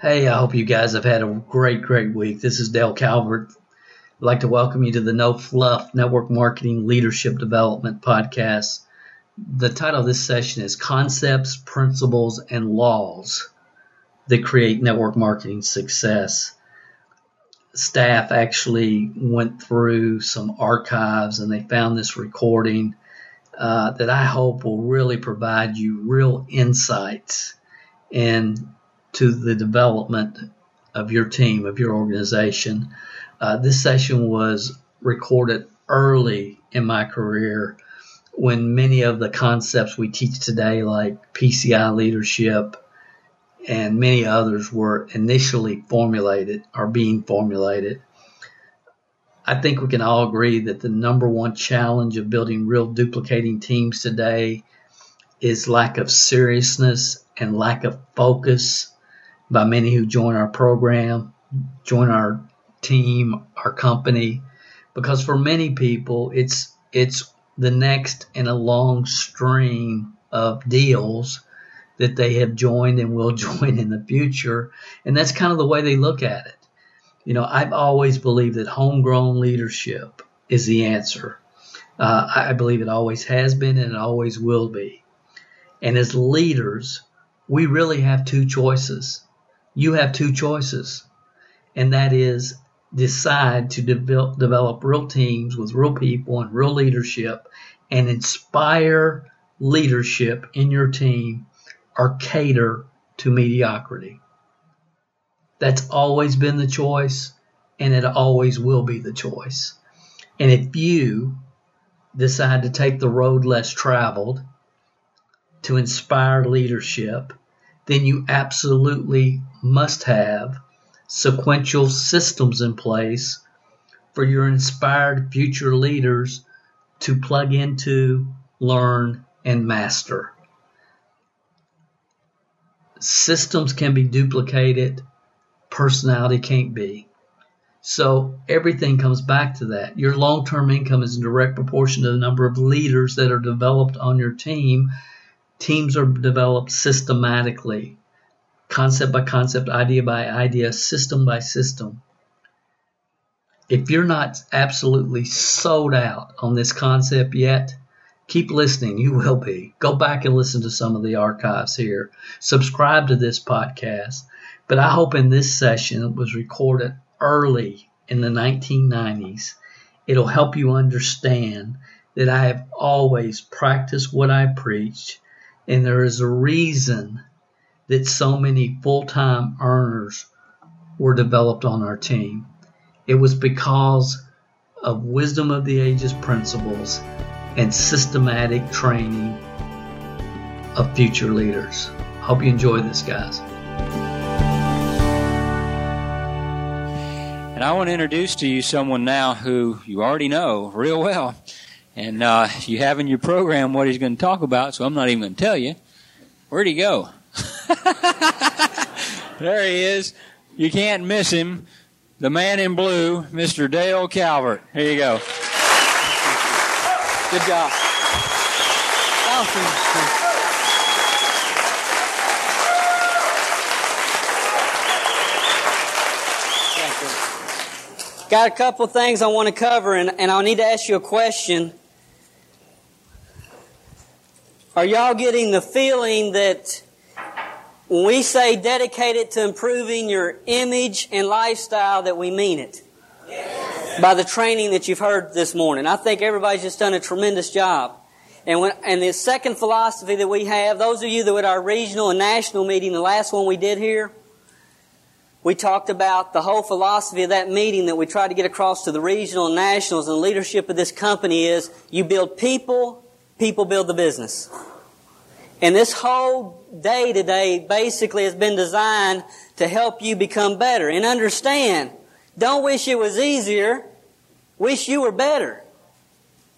Hey, I hope you guys have had a great week. This is Dale Calvert. I'd like to welcome you to the No Fluff Network Marketing Leadership Development Podcast. The title of this session is Concepts, Principles, and Laws that Create Network Marketing Success. Staff actually went through some archives and they found this recording that I hope will really provide you real insights into the development of your team, of your organization. This session was recorded early in my career, when many of the concepts we teach today, like PCI leadership and many others, were initially formulated or being formulated. I think we can all agree that the number one challenge of building real duplicating teams today is lack of seriousness and lack of focus by many who join our program, join our team, our company, because for many people, it's the next in a long stream of deals that they have joined and will join in the future. And that's kind of the way they look at it. You know, I've always believed that homegrown leadership is the answer. I believe it always has been and it always will be. And as leaders, we really have two choices. You have two choices. And that is decide to develop real teams with real people and real leadership and inspire leadership in your team, or cater to mediocrity. That's always been the choice, and it always will be the choice. And if you decide to take the road less traveled to inspire leadership, then you absolutely must have sequential systems in place for your inspired future leaders to plug into, learn, and master. Systems can be duplicated, personality can't be. So everything comes back to that. Your long-term income is in direct proportion to the number of leaders that are developed on your team. Teams are developed systematically. Concept by concept, idea by idea, system by system. If you're not absolutely sold out on this concept yet, keep listening. You will be. Go back and listen to some of the archives here. Subscribe to this podcast. But I hope in this session, it was recorded early in the 1990s, it'll help you understand that I have always practiced what I preach, and there is a reason that so many full-time earners were developed on our team. It was because of wisdom of the ages principles and systematic training of future leaders. Hope you enjoy this, guys. And I want to introduce to you someone now who you already know real well. And you have in your program what he's going to talk about, so I'm not even going to tell you. Where'd he go? There he is. You can't miss him. The man in blue, Mr. Dale Calvert. Here you go. Good job. Awesome. Got a couple of things I want to cover, and I'll need to ask you a question. Are y'all getting the feeling that when we say dedicated to improving your image and lifestyle, that we mean it? Yes. By the training that you've heard this morning. I think everybody's just done a tremendous job. And the second philosophy that we have, those of you that were at our regional and national meeting, the last one we did here, we talked about the whole philosophy of that meeting that we tried to get across to the regional and nationals and leadership of this company is you build people, people build the business. And this whole day today basically has been designed to help you become better. And understand, don't wish it was easier. Wish you were better.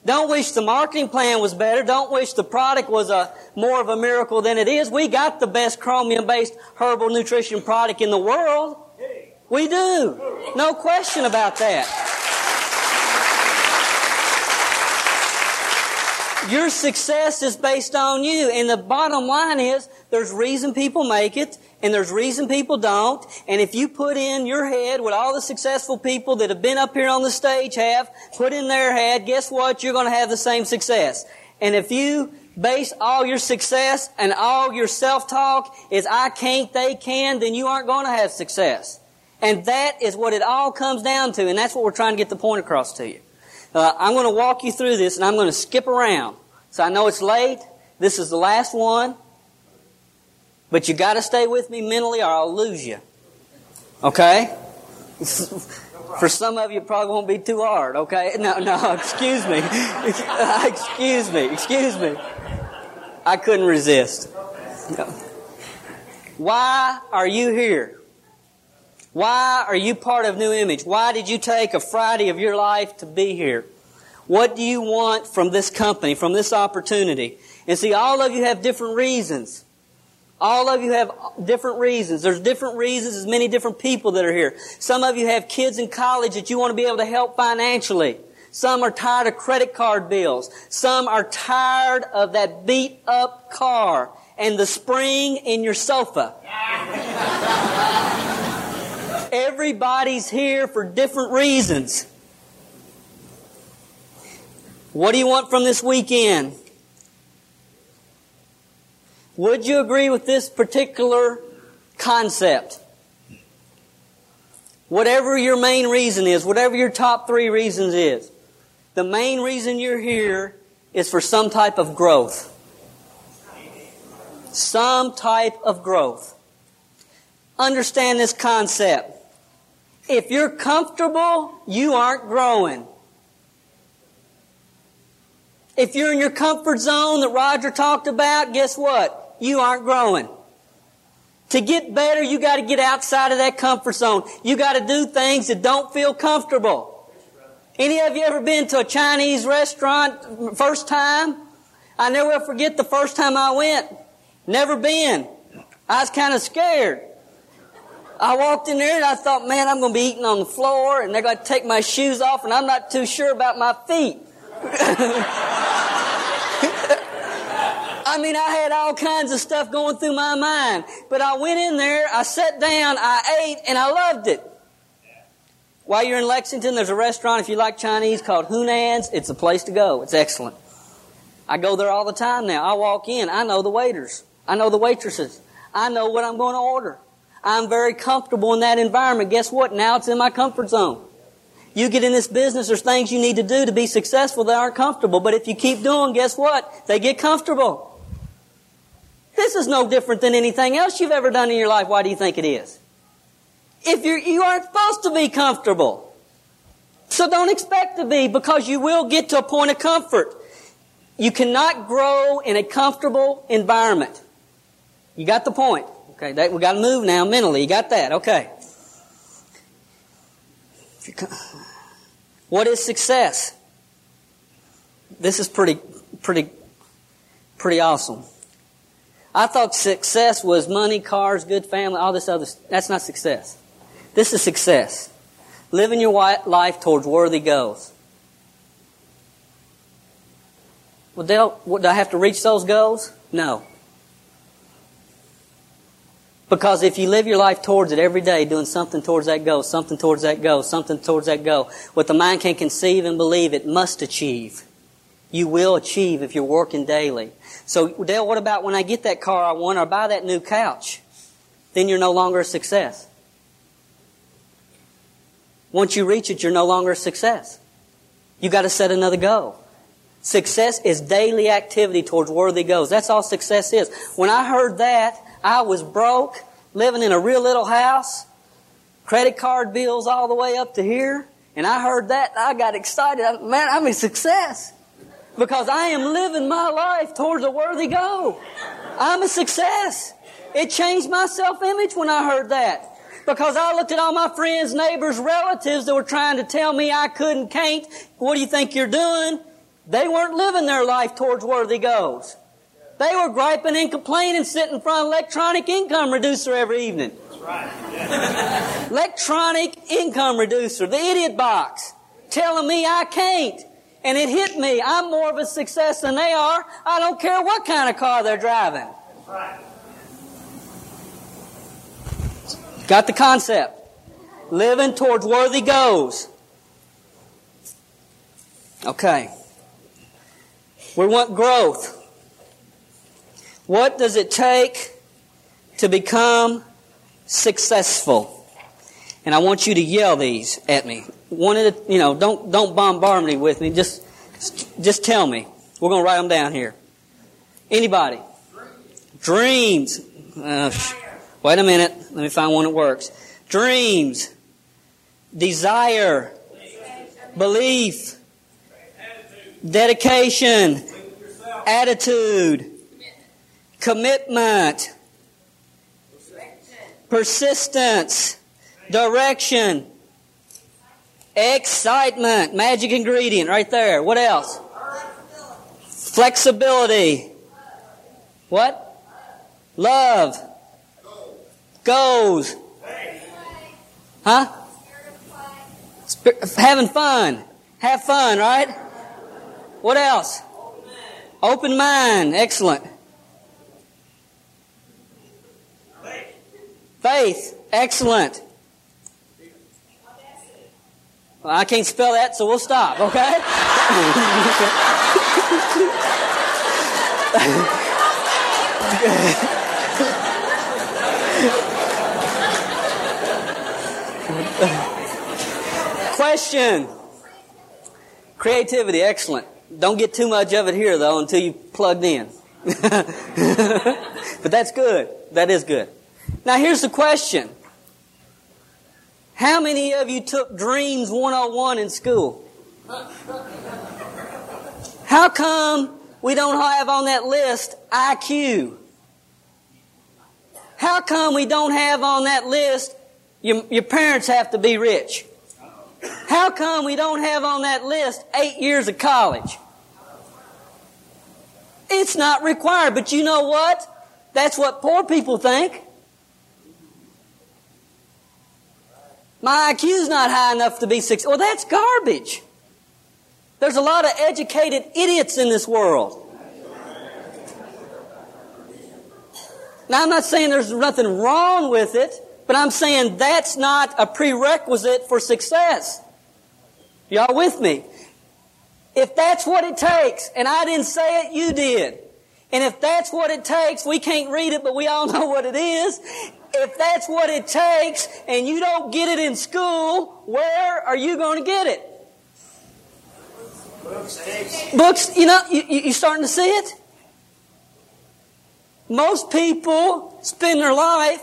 Don't wish the marketing plan was better. Don't wish the product was more of a miracle than it is. We got the best chromium-based herbal nutrition product in the world. We do. No question about that. Your success is based on you. And the bottom line is there's reason people make it and there's reason people don't. And if you put in your head what all the successful people that have been up here on the stage have, put in their head, guess what? You're going to have the same success. And if you base all your success and all your self-talk is I can't, they can, then you aren't going to have success. And that is what it all comes down to, and that's what we're trying to get the point across to you. I'm going to walk you through this, and I'm going to skip around. So I know it's late. This is the last one. But you got to stay with me mentally or I'll lose you. Okay? For some of you, it probably won't be too hard, okay? No, excuse me. Excuse me. I couldn't resist. No. Why are you here? Why are you part of New Image? Why did you take a Friday of your life to be here? What do you want from this company, from this opportunity? And see, all of you have different reasons. All of you have different reasons. There's different reasons. There's many different people that are here. Some of you have kids in college that you want to be able to help financially. Some are tired of credit card bills. Some are tired of that beat-up car and the spring in your sofa. Everybody's here for different reasons. What do you want from this weekend? Would you agree with this particular concept? Whatever your main reason is, whatever your top three reasons is, the main reason you're here is for some type of growth. Some type of growth. Understand this concept. If you're comfortable, you aren't growing. If you're in your comfort zone that Roger talked about, guess what? You aren't growing. To get better, you got to get outside of that comfort zone. You got to do things that don't feel comfortable. Any of you ever been to a Chinese restaurant first time? I never will forget the first time I went. Never been. I was kind of scared. I walked in there and I thought, man, I'm going to be eating on the floor and they're going to take my shoes off and I'm not too sure about my feet. I mean, I had all kinds of stuff going through my mind. But I went in there, I sat down, I ate, and I loved it. While you're in Lexington, there's a restaurant, if you like Chinese, called Hunan's. It's a place to go. It's excellent. I go there all the time now. I walk in. I know the waiters. I know the waitresses. I know what I'm going to order. I'm very comfortable in that environment. Guess what? Now it's in my comfort zone. You get in this business, there's things you need to do to be successful that aren't comfortable. But if you keep doing, guess what? They get comfortable. This is no different than anything else you've ever done in your life. Why do you think it is? If you aren't supposed to be comfortable. So don't expect to be, because you will get to a point of comfort. You cannot grow in a comfortable environment. You got the point. Okay, we got to move now mentally. You got that? Okay. What is success? This is pretty awesome. I thought success was money, cars, good family, all this other stuff. That's not success. This is success. Living your life towards worthy goals. Well, Dale, do I have to reach those goals? No. Because if you live your life towards it every day, doing something towards that goal, something towards that goal, something towards that goal, what the mind can conceive and believe, it must achieve. You will achieve if you're working daily. So, Dale, what about when I get that car I want or buy that new couch? Then you're no longer a success. Once you reach it, you're no longer a success. You've got to set another goal. Success is daily activity towards worthy goals. That's all success is. When I heard that, I was broke, living in a real little house, credit card bills all the way up to here. And I heard that and I got excited. Man, I'm a success. Because I am living my life towards a worthy goal. I'm a success. It changed my self-image when I heard that. Because I looked at all my friends, neighbors, relatives that were trying to tell me I couldn't, can't. What do you think you're doing? They weren't living their life towards worthy goals. They were griping and complaining, sitting in front of electronic income reducer every evening. That's right. Yeah. Electronic income reducer, the idiot box, telling me I can't. And it hit me. I'm more of a success than they are. I don't care what kind of car they're driving. That's right. Got the concept. Living towards worthy goals. Okay. We want growth. What does it take to become successful? And I want you to yell these at me. One of the, you know, don't bombard me with me. Just tell me. We're going to write them down here. Anybody? Dreams. Wait a minute. Let me find one that works. Dreams. Desire. Belief. Dedication. Attitude. Commitment. Persistence. Direction. Excitement. Magic ingredient right there. What else? Flexibility. What? Love. Goals. Huh? Having fun. Have fun, right? What else? Open mind. Excellent. Faith. Excellent. Well, I can't spell that, so we'll stop, okay? Question. Creativity, excellent. Don't get too much of it here, though, until you plugged in. But that's good. That is good. Now, here's the question. How many of you took Dreams 101 in school? How come we don't have on that list IQ? How come we don't have on that list your parents have to be rich? How come we don't have on that list 8 years of college? It's not required, but you know what? That's what poor people think. My IQ's not high enough to be successful. Well, that's garbage. There's a lot of educated idiots in this world. Now, I'm not saying there's nothing wrong with it. But I'm saying that's not a prerequisite for success. Y'all with me? If that's what it takes, and I didn't say it, you did. And if that's what it takes, we can't read it, but we all know what it is. If that's what it takes, and you don't get it in school, where are you going to get it? Books, you know, you starting to see it? Most people spend their life.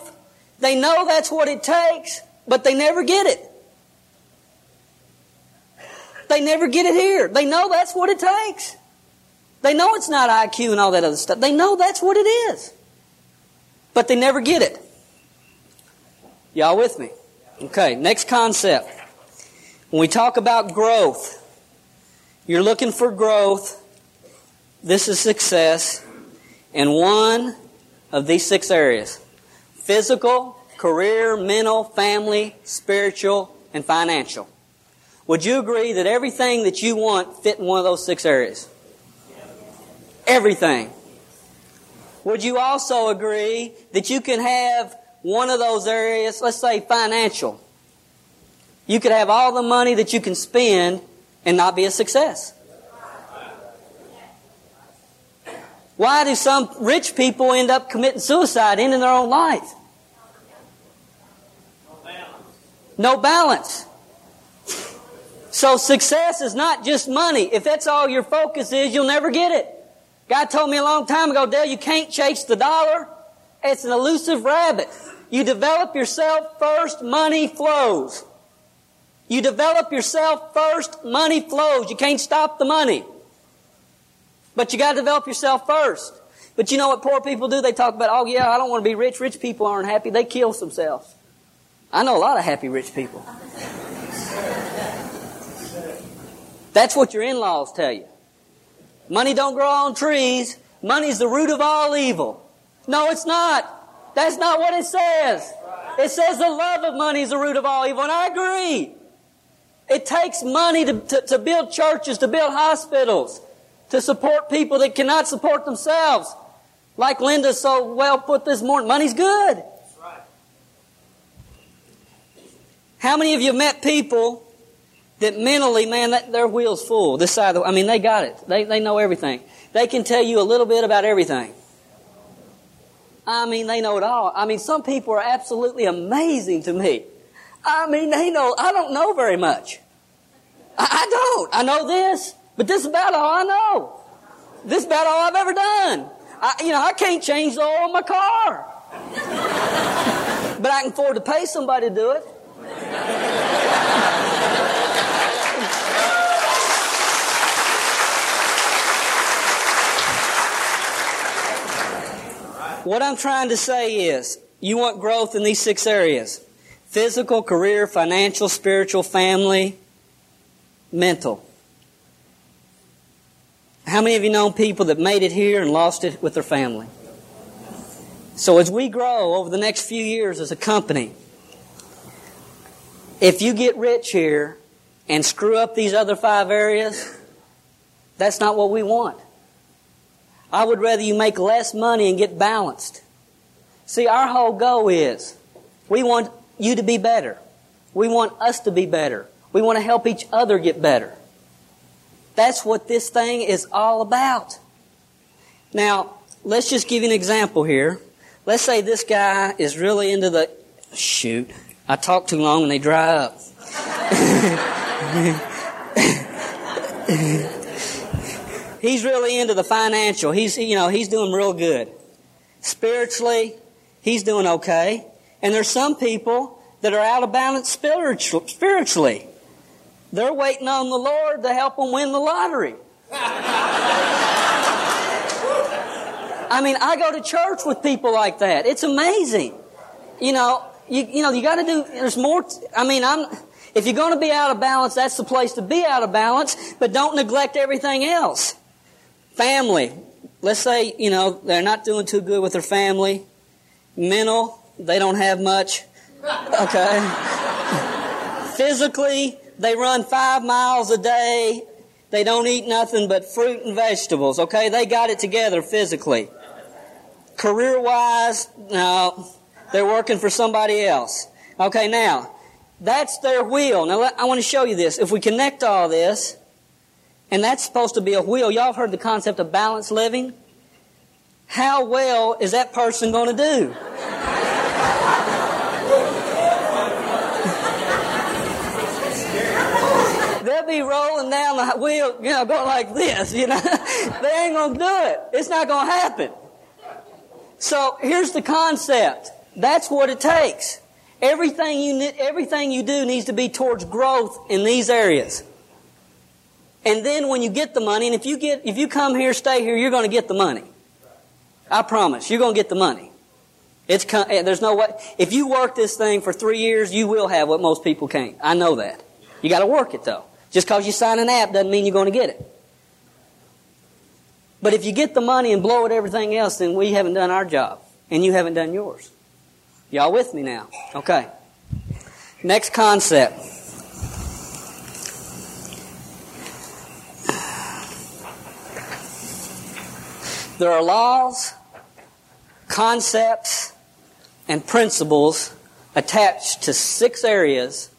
They know that's what it takes, but they never get it. They never get it here. They know that's what it takes. They know it's not IQ and all that other stuff. They know that's what it is. But they never get it. Y'all with me? Okay, next concept. When we talk about growth, you're looking for growth. This is success in one of these six areas. Physical, career, mental, family, spiritual, and financial. Would you agree that everything that you want fit in one of those six areas? Everything. Would you also agree that you can have one of those areas, let's say financial? You could have all the money that you can spend and not be a success. Why do some rich people end up committing suicide, ending their own life? No balance. So success is not just money. If that's all your focus is, you'll never get it. God told me a long time ago, Dale, you can't chase the dollar. It's an elusive rabbit. You develop yourself first, money flows. You develop yourself first, money flows. You can't stop the money. But you got to develop yourself first. But you know what poor people do? They talk about, oh, yeah, I don't want to be rich. Rich people aren't happy. They kill themselves. I know a lot of happy rich people. That's what your in-laws tell you. Money don't grow on trees. Money's the root of all evil. No, it's not. That's not what it says. It says the love of money is the root of all evil, and I agree. It takes money to build churches, to build hospitals, to support people that cannot support themselves. Like Linda so well put this morning, money's good. That's right. How many of you met people that mentally, man, their wheel's full. This side of the, I mean, they got it. They know everything. They can tell you a little bit about everything. I mean, they know it all. I mean, some people are absolutely amazing to me. I mean, they know, I don't know very much. I don't. I know this, but this is about all I know. This is about all I've ever done. I can't change the oil in my car. But I can afford to pay somebody to do it. What I'm trying to say is, you want growth in these 6 areas. Physical, career, financial, spiritual, family, mental. How many of you know people that made it here and lost it with their family? So as we grow over the next few years as a company, if you get rich here and screw up these other 5 areas, that's not what we want. I would rather you make less money and get balanced. See, our whole goal is we want you to be better. We want us to be better. We want to help each other get better. That's what this thing is all about. Now, let's just give you an example here. Let's say this guy is really into the... Shoot, I talk too long and they dry up. He's really into the financial. He's doing real good. Spiritually, he's doing okay. And there's some people that are out of balance spiritually. They're waiting on the Lord to help them win the lottery. I mean, I go to church with people like that. It's amazing. You got to do. There's more. If you're going to be out of balance, that's the place to be out of balance. But don't neglect everything else. Family. Let's say they're not doing too good with their family. Mental. They don't have much. Okay. Physically, they run 5 miles a day. They don't eat nothing but fruit and vegetables. Okay. They got it together physically. Career-wise, no. They're working for somebody else. Okay. Now, that's their wheel. Now, I want to show you this. If we connect all this, and that's supposed to be a wheel. Y'all have heard the concept of balanced living. How well is that person going to do? They'll be rolling down the wheel, going like this, They ain't going to do it. It's not going to happen. So here's the concept. That's what it takes. Everything you do needs to be towards growth in these areas. And then when you get the money, and if you come here, stay here, you're going to get the money. I promise, you're going to get the money. There's no way. If you work this thing for 3 years, you will have what most people can't. I know that. You got to work it though. Just because you sign an app doesn't mean you're going to get it. But if you get the money and blow at everything else, then we haven't done our job, and you haven't done yours. Y'all with me now? Okay. Next concept. There are laws, concepts, and principles attached to 6 areas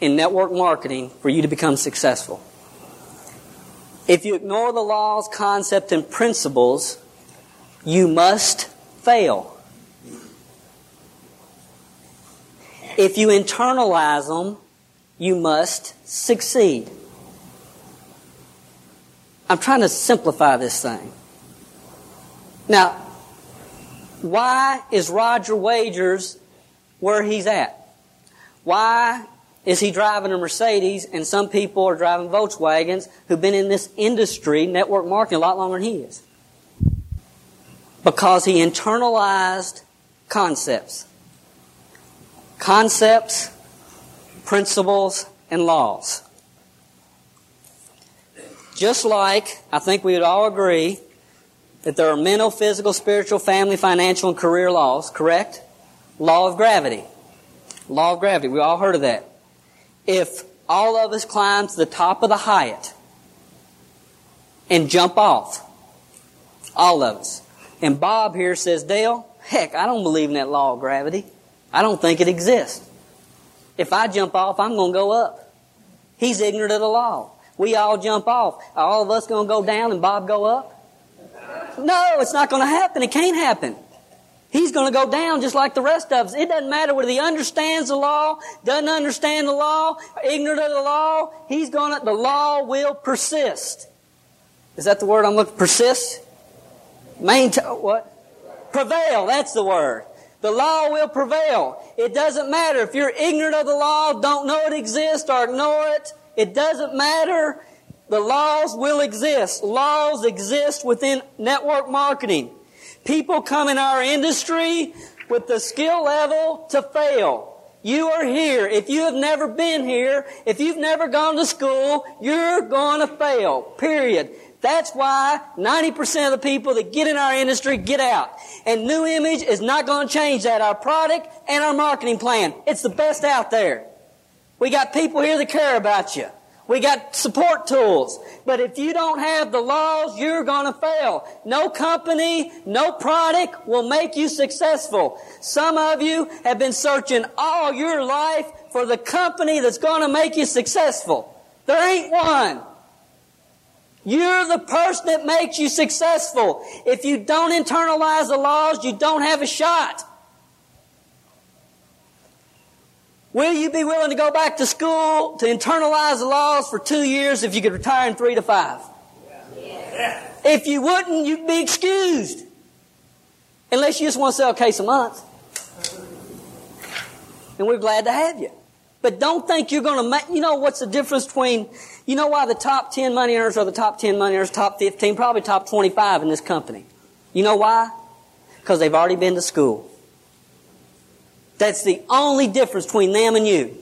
in network marketing for you to become successful. If you ignore the laws, concepts, and principles, you must fail. If you internalize them, you must succeed. I'm trying to simplify this thing. Now, why is Roger Wagers where he's at? Why is he driving a Mercedes and some people are driving Volkswagens who've been in this industry, network marketing, a lot longer than he is? because he internalized concepts. Concepts, principles, and laws. Just like, I think we would all agree, that there are mental, physical, spiritual, family, financial, and career laws, correct? Law of gravity. Law of gravity, we all heard of that. If all of us climb to the top of the Hyatt and jump off, all of us, and Bob here says, Dale, heck, I don't believe in that law of gravity. I don't think it exists. If I jump off, I'm going to go up. He's ignorant of the law. We all jump off. Are all of us going to go down and Bob go up? No, it's not going to happen. It can't happen. He's going to go down just like the rest of us. It doesn't matter whether he understands the law, doesn't understand the law, ignorant of the law. He's going to, the law will persist. Is that the word I'm looking for? Persist? Maintain, what? Prevail, that's the word. The law will prevail. It doesn't matter if you're ignorant of the law, don't know it exists, or ignore it. It doesn't matter. The laws will exist. Laws exist within network marketing. People come in our industry with the skill level to fail. You are here. If you have never been here, if you've never gone to school, you're going to fail, period. That's why 90% of the people that get in our industry get out. And New Image is not going to change that. Our product and our marketing plan. It's the best out there. We got people here that care about you. We got support tools. But if you don't have the laws, you're going to fail. No company, no product will make you successful. Some of you have been searching all your life for the company that's going to make you successful. There ain't one. You're the person that makes you successful. If you don't internalize the laws, you don't have a shot. Will you be willing to go back to school to internalize the laws for 2 years if you could retire in 3 to 5? Yeah. If you wouldn't, you'd be excused. Unless you just want to sell a case a month. And we're glad to have you. But don't think you're going to make... You know what's the difference between... You know why the top 10 money earners are the top 10 money earners, top 15, probably top 25 in this company? You know why? Because they've already been to school. That's the only difference between them and you.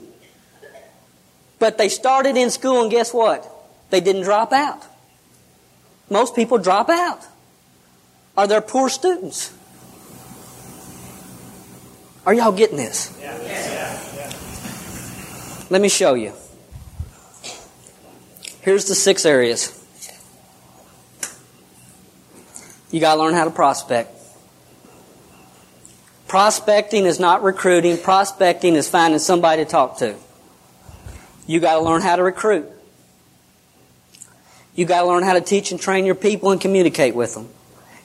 But they started in school and guess what? They didn't drop out. Most people drop out. Are they poor students? Are y'all getting this? Yeah. Yeah. Let me show you. Here's the 6 areas. You got to learn how to prospect. Prospecting is not recruiting. Prospecting is finding somebody to talk to. You got to learn how to recruit. You got to learn how to teach and train your people and communicate with them.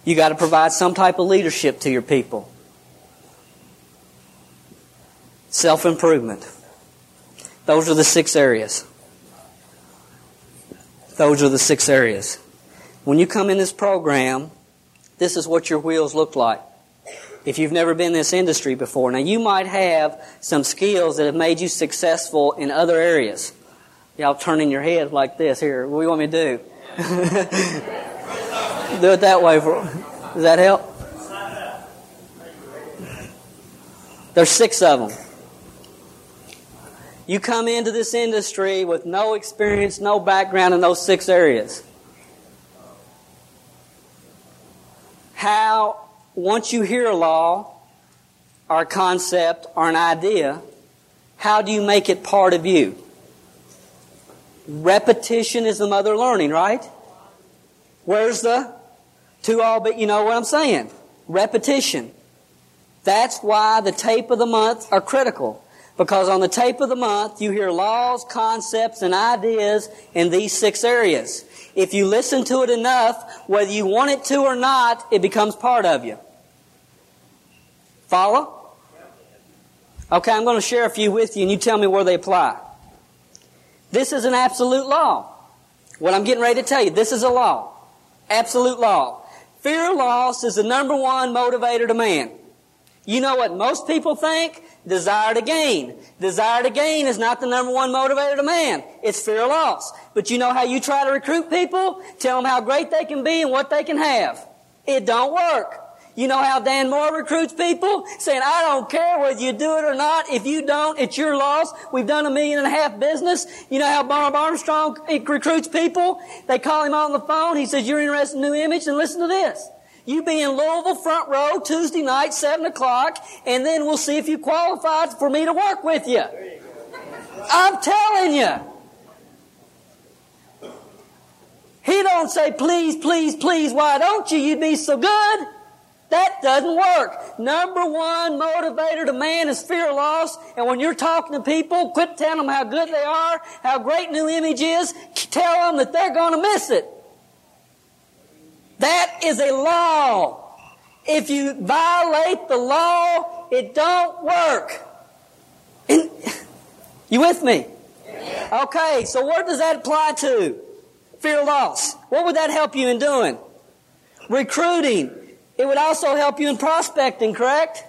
You got to provide some type of leadership to your people. Self-improvement. Those are the 6 areas. Those are the 6 areas. When you come in this program, this is what your wheels look like. If you've never been in this industry before. Now, you might have some skills that have made you successful in other areas. Y'all turning your head like this. Here, what do you want me to do? Do it that way. Does that help? There's 6 of them. You come into this industry with no experience, no background in those 6 areas. How... Once you hear a law, or a concept, or an idea, how do you make it part of you? Repetition is the mother of learning, right? Where's the to all but you know what I'm saying? Repetition. That's why the tape of the month are critical. Because on the tape of the month, you hear laws, concepts, and ideas in these 6 areas. If you listen to it enough, whether you want it to or not, it becomes part of you. Follow? Okay, I'm going to share a few with you, and you tell me where they apply. This is an absolute law. What I'm getting ready to tell you, this is a law. Absolute law. Fear of loss is the #1 motivator to man. You know what most people think? Desire to gain. Desire to gain is not the #1 motivator to man. It's fear of loss. But you know how you try to recruit people? Tell them how great they can be and what they can have. It don't work. You know how Dan Moore recruits people? Saying, I don't care whether you do it or not. If you don't, it's your loss. We've done $1.5 million business. You know how Barb Armstrong recruits people? They call him on the phone. He says, you're interested in New Image? And listen to this. You be in Louisville front row Tuesday night, 7 o'clock, and then we'll see if you qualify for me to work with you. I'm telling you. He don't say, please, please, please, why don't you? You'd be so good. That doesn't work. Number one motivator to man is fear of loss. And when you're talking to people, quit telling them how good they are, how great New Image is. Tell them that they're going to miss it. That is a law. If you violate the law, it don't work. And, you with me? Yeah. Okay, so what does that apply to? Fear of loss. What would that help you in doing? Recruiting. It would also help you in prospecting, correct?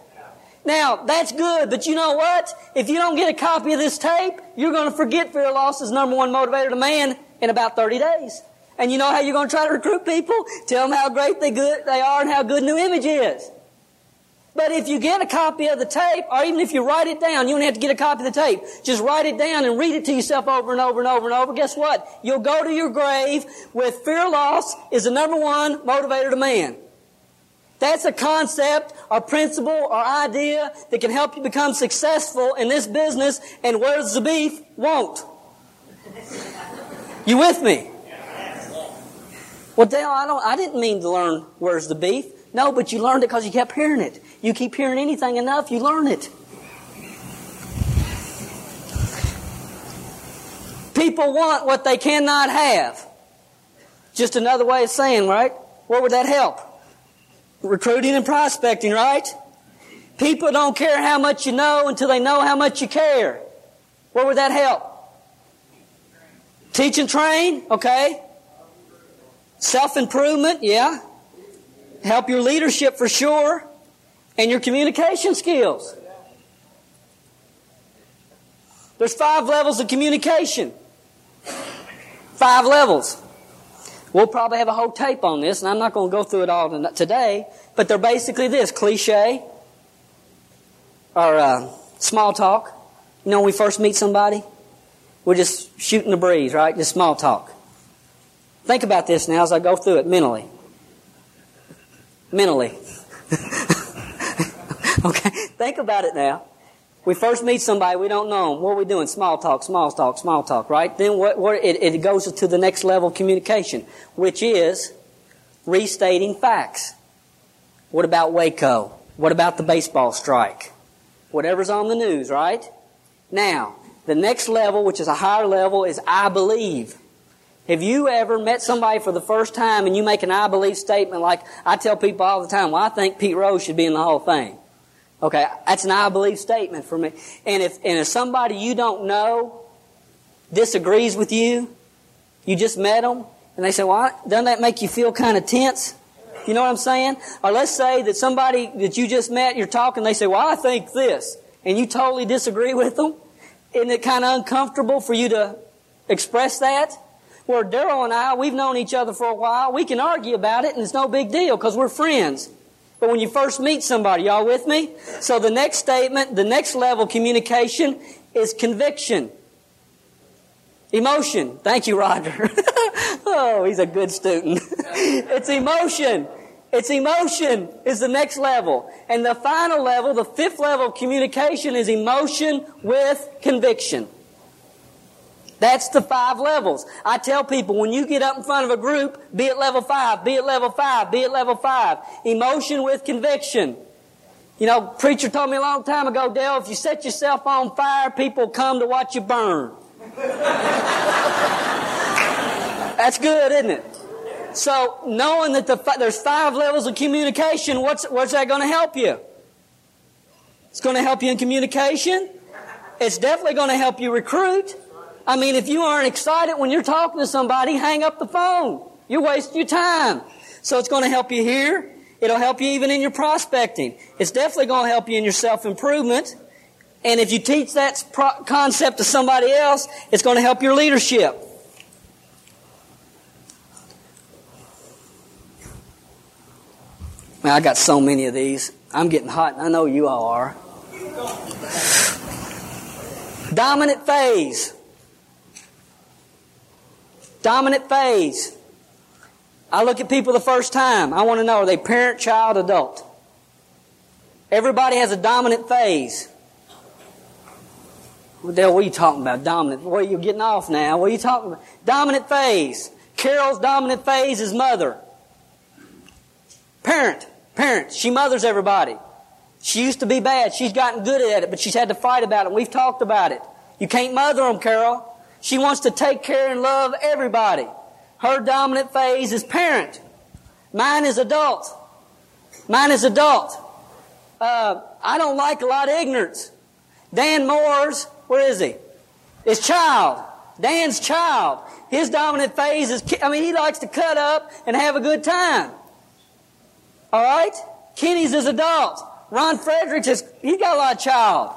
Now, that's good, but you know what? If you don't get a copy of this tape, you're going to forget fear of loss is number one motivator to man in about 30 days. And you know how you're going to try to recruit people? Tell them how great they are and how good New Image is. But if you get a copy of the tape, or even if you write it down, you don't have to get a copy of the tape. Just write it down and read it to yourself over and over and over and over. Guess what? You'll go to your grave with fear of loss is the number one motivator to man. That's a concept or principle or idea that can help you become successful in this business. And where's the beef? Won't. You with me? Well, Dale, I didn't mean to learn where's the beef. No, but you learned it because you kept hearing it. You keep hearing anything enough, you learn it. People want what they cannot have. Just another way of saying, right? Where would that help? Recruiting and prospecting, right? People don't care how much you know until they know how much you care. Where would that help? Teach and train, okay. Self-improvement, yeah. Help your leadership for sure. And your communication skills. There's 5 levels of communication. 5 levels. We'll probably have a whole tape on this, and I'm not going to go through it all today. But they're basically this, cliche or small talk. You know, when we first meet somebody, we're just shooting the breeze, right? Just small talk. Think about this now as I go through it mentally. Okay, think about it now. We first meet somebody, we don't know them. What are we doing? Small talk, small talk, small talk, right? Then it goes to the next level of communication, which is restating facts. What about Waco? What about the baseball strike? Whatever's on the news, right? Now, the next level, which is a higher level, is I believe. Have you ever met somebody for the first time and you make an I believe statement like, I tell people all the time, well, I think Pete Rose should be in the Hall of Fame. Okay, that's an I believe statement for me. And if somebody you don't know disagrees with you, you just met them, and they say, well, doesn't that make you feel kind of tense? You know what I'm saying? Or let's say that somebody that you just met, you're talking, they say, well, I think this, and you totally disagree with them. Isn't it kind of uncomfortable for you to express that? Where Daryl and I, we've known each other for a while. We can argue about it, and it's no big deal because we're friends. But when you first meet somebody, y'all with me? So the next statement, the next level of communication is conviction. Emotion. Thank you, Roger. Oh, he's a good student. It's emotion. It's emotion is the next level. And the final level, the 5th level of communication is emotion with conviction. That's the 5 levels. I tell people, when you get up in front of a group, be at level 5, be at level 5, be at level 5. Emotion with conviction. You know, preacher told me a long time ago, Dale, if you set yourself on fire, people come to watch you burn. That's good, isn't it? So, knowing that there's 5 levels of communication, what's that going to help you? It's going to help you in communication. It's definitely going to help you recruit. I mean, if you aren't excited when you're talking to somebody, hang up the phone. You're wasting your time. So it's going to help you here. It'll help you even in your prospecting. It's definitely going to help you in your self-improvement. And if you teach that concept to somebody else, it's going to help your leadership. Man, I got so many of these. I'm getting hot, and I know you all are. Dominant phase. Dominant phase. I look at people the first time. I want to know, are they parent, child, adult? Everybody has a dominant phase. Well, Dale, what are you talking about? Dominant. Well, you're getting off now. What are you talking about? Dominant phase. Carol's dominant phase is mother. Parent. She mothers everybody. She used to be bad. She's gotten good at it, but she's had to fight about it. We've talked about it. You can't mother them, Carol. She wants to take care and love everybody. Her dominant phase is parent. Mine is adult. I don't like a lot of ignorance. Dan Moore's, where is he? It's child. Dan's child. His dominant phase is, he likes to cut up and have a good time. All right? Kenny's is adult. Ron Fredericks is, he's got a lot of child.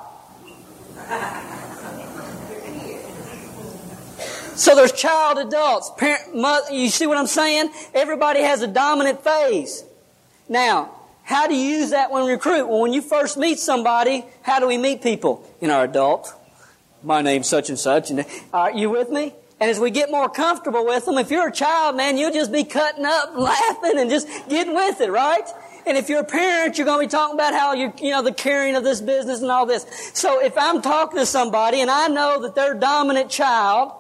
So there's child, adults, parent, mother, you see what I'm saying? Everybody has a dominant phase. Now, how do you use that when we recruit? Well, when you first meet somebody, how do we meet people? In our adult, my name's such and such. And, are you with me? And as we get more comfortable with them, if you're a child, man, you'll just be cutting up, laughing, and just getting with it, right? And if you're a parent, you're going to be talking about how you the caring of this business and all this. So if I'm talking to somebody and I know that they're dominant child,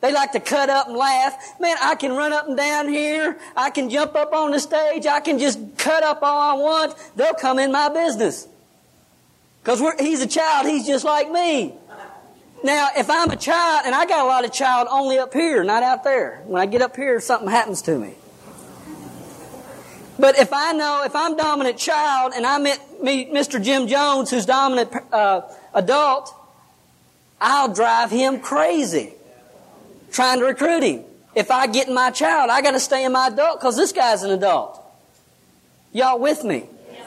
they like to cut up and laugh. Man, I can run up and down here. I can jump up on the stage. I can just cut up all I want. They'll come in my business. Because he's a child. He's just like me. Now, if I'm a child, and I got a lot of child only up here, not out there. When I get up here, something happens to me. But if I know, if I'm dominant child, and I meet Mr. Jim Jones, who's dominant adult, I'll drive him crazy trying to recruit him. If I get in my child, I got to stay in my adult because this guy's an adult. Y'all with me? Yeah.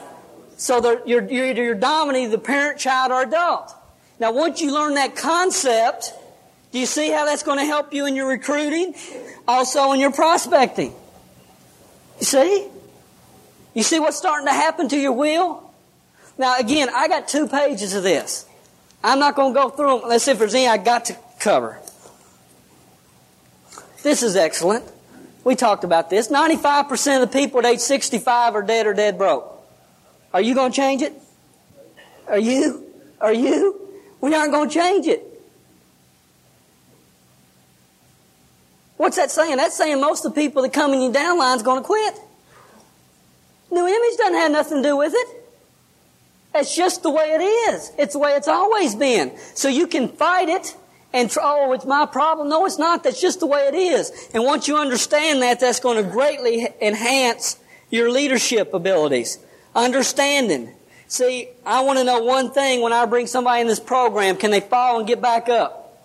So you're either dominating the parent, child, or adult. Now, once you learn that concept, do you see how that's going to help you in your recruiting? Also in your prospecting. You see? You see what's starting to happen to your wheel? Now, again, I got 2 pages of this. I'm not going to go through them. Let's see if there's any I got to cover. This is excellent. We talked about this. 95% of the people at age 65 are dead broke. Are you going to change it? Are you? We aren't going to change it. What's that saying? That's saying most of the people that come in your downline is going to quit. New Image doesn't have nothing to do with it. That's just the way it is. It's the way it's always been. So you can fight it. And, oh, it's my problem. No, it's not. That's just the way it is. And once you understand that, that's going to greatly enhance your leadership abilities. Understanding. See, I want to know one thing when I bring somebody in this program. Can they fall and get back up?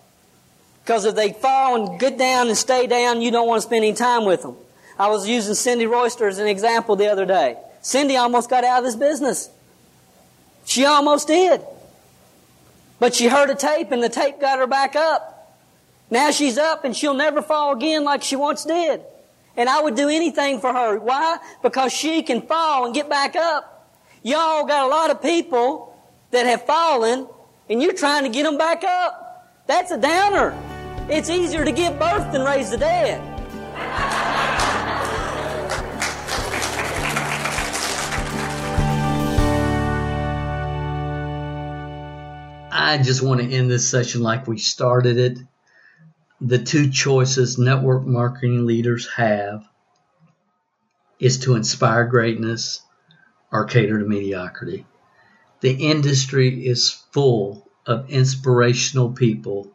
Because if they fall and get down and stay down, you don't want to spend any time with them. I was using Cindy Royster as an example the other day. Cindy almost got out of this business. She almost did. But she heard a tape, and the tape got her back up. Now she's up, and she'll never fall again like she once did. And I would do anything for her. Why? Because she can fall and get back up. Y'all got a lot of people that have fallen, and you're trying to get them back up. That's a downer. It's easier to give birth than raise the dead. I just want to end this session like we started it. The 2 choices network marketing leaders have is to inspire greatness or cater to mediocrity. The industry is full of inspirational people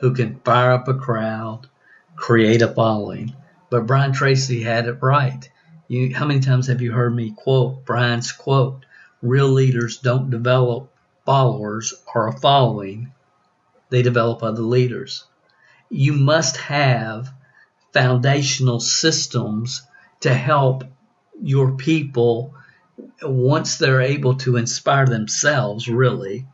who can fire up a crowd, create a following. But Brian Tracy had it right. How many times have you heard me quote Brian's quote? Real leaders don't develop followers or a following, they develop other leaders. You must have foundational systems to help your people once they're able to inspire themselves, really,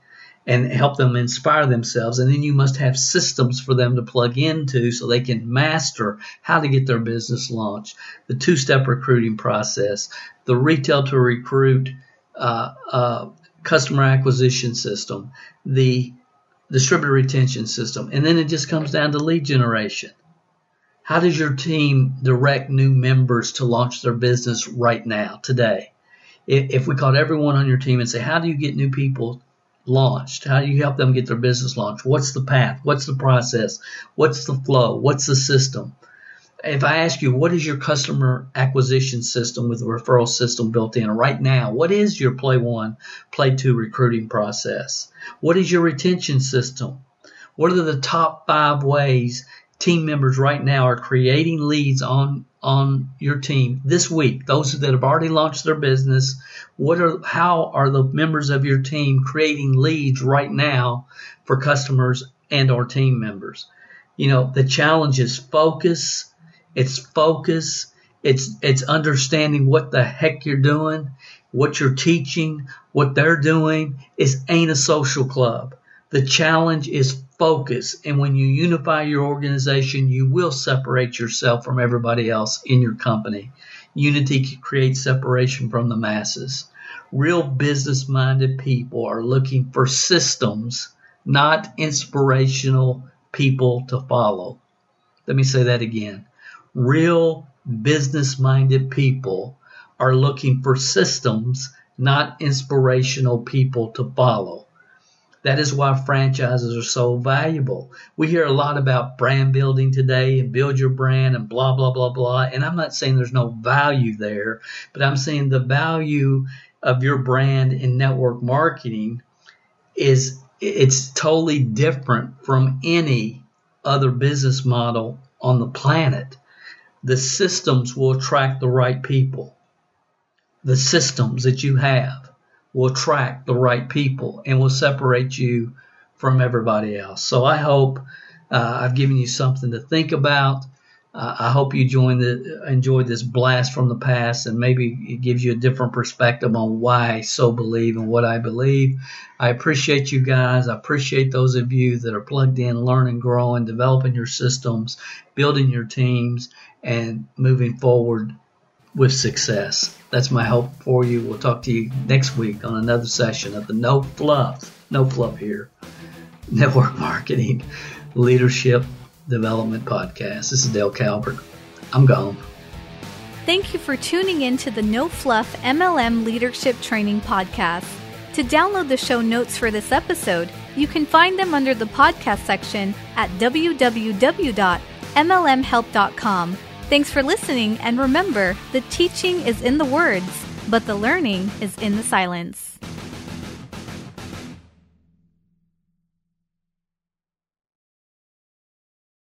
and help them inspire themselves. And then you must have systems for them to plug into so they can master how to get their business launched, the two-step recruiting process, the retail to recruit customer acquisition system, the distributor retention system. And then it just comes down to lead generation. How does your team direct new members to launch their business right now, today? If we called everyone on your team and say, how do you get new people launched? How do you help them get their business launched? What's the path? What's the process? What's the flow? What's the system? If I ask you, what is your customer acquisition system with the referral system built in right now? What is your play one, play two recruiting process? What is your retention system? What are the top 5 ways team members right now are creating leads on your team this week? Those that have already launched their business, how are the members of your team creating leads right now for customers and or team members? You know, the challenge is focus. It's focus. It's understanding what the heck you're doing, what you're teaching, what they're doing. It ain't a social club. The challenge is focus, and when you unify your organization, you will separate yourself from everybody else in your company. Unity creates separation from the masses. Real business-minded people are looking for systems, not inspirational people to follow. Let me say that again. Real business-minded people are looking for systems, not inspirational people to follow. That is why franchises are so valuable. We hear a lot about brand building today and build your brand and blah, blah, blah, blah. And I'm not saying there's no value there, but I'm saying the value of your brand in network marketing it's totally different from any other business model on the planet. The systems will attract the right people. The systems that you have will attract the right people and will separate you from everybody else. So I hope I've given you something to think about. I hope you enjoyed this blast from the past, and maybe it gives you a different perspective on why I so believe and what I believe. I appreciate you guys. I appreciate those of you that are plugged in, learning, growing, developing your systems, building your teams, and moving forward with success. That's my hope for you. We'll talk to you next week on another session of the No Fluff here, Network Marketing Leadership Development Podcast. This is Dale Calvert. I'm gone. Thank you for tuning in to the No Fluff MLM Leadership Training Podcast. To download the show notes for this episode, you can find them under the podcast section at www.mlmhelp.com. Thanks for listening, and remember, the teaching is in the words, but the learning is in the silence.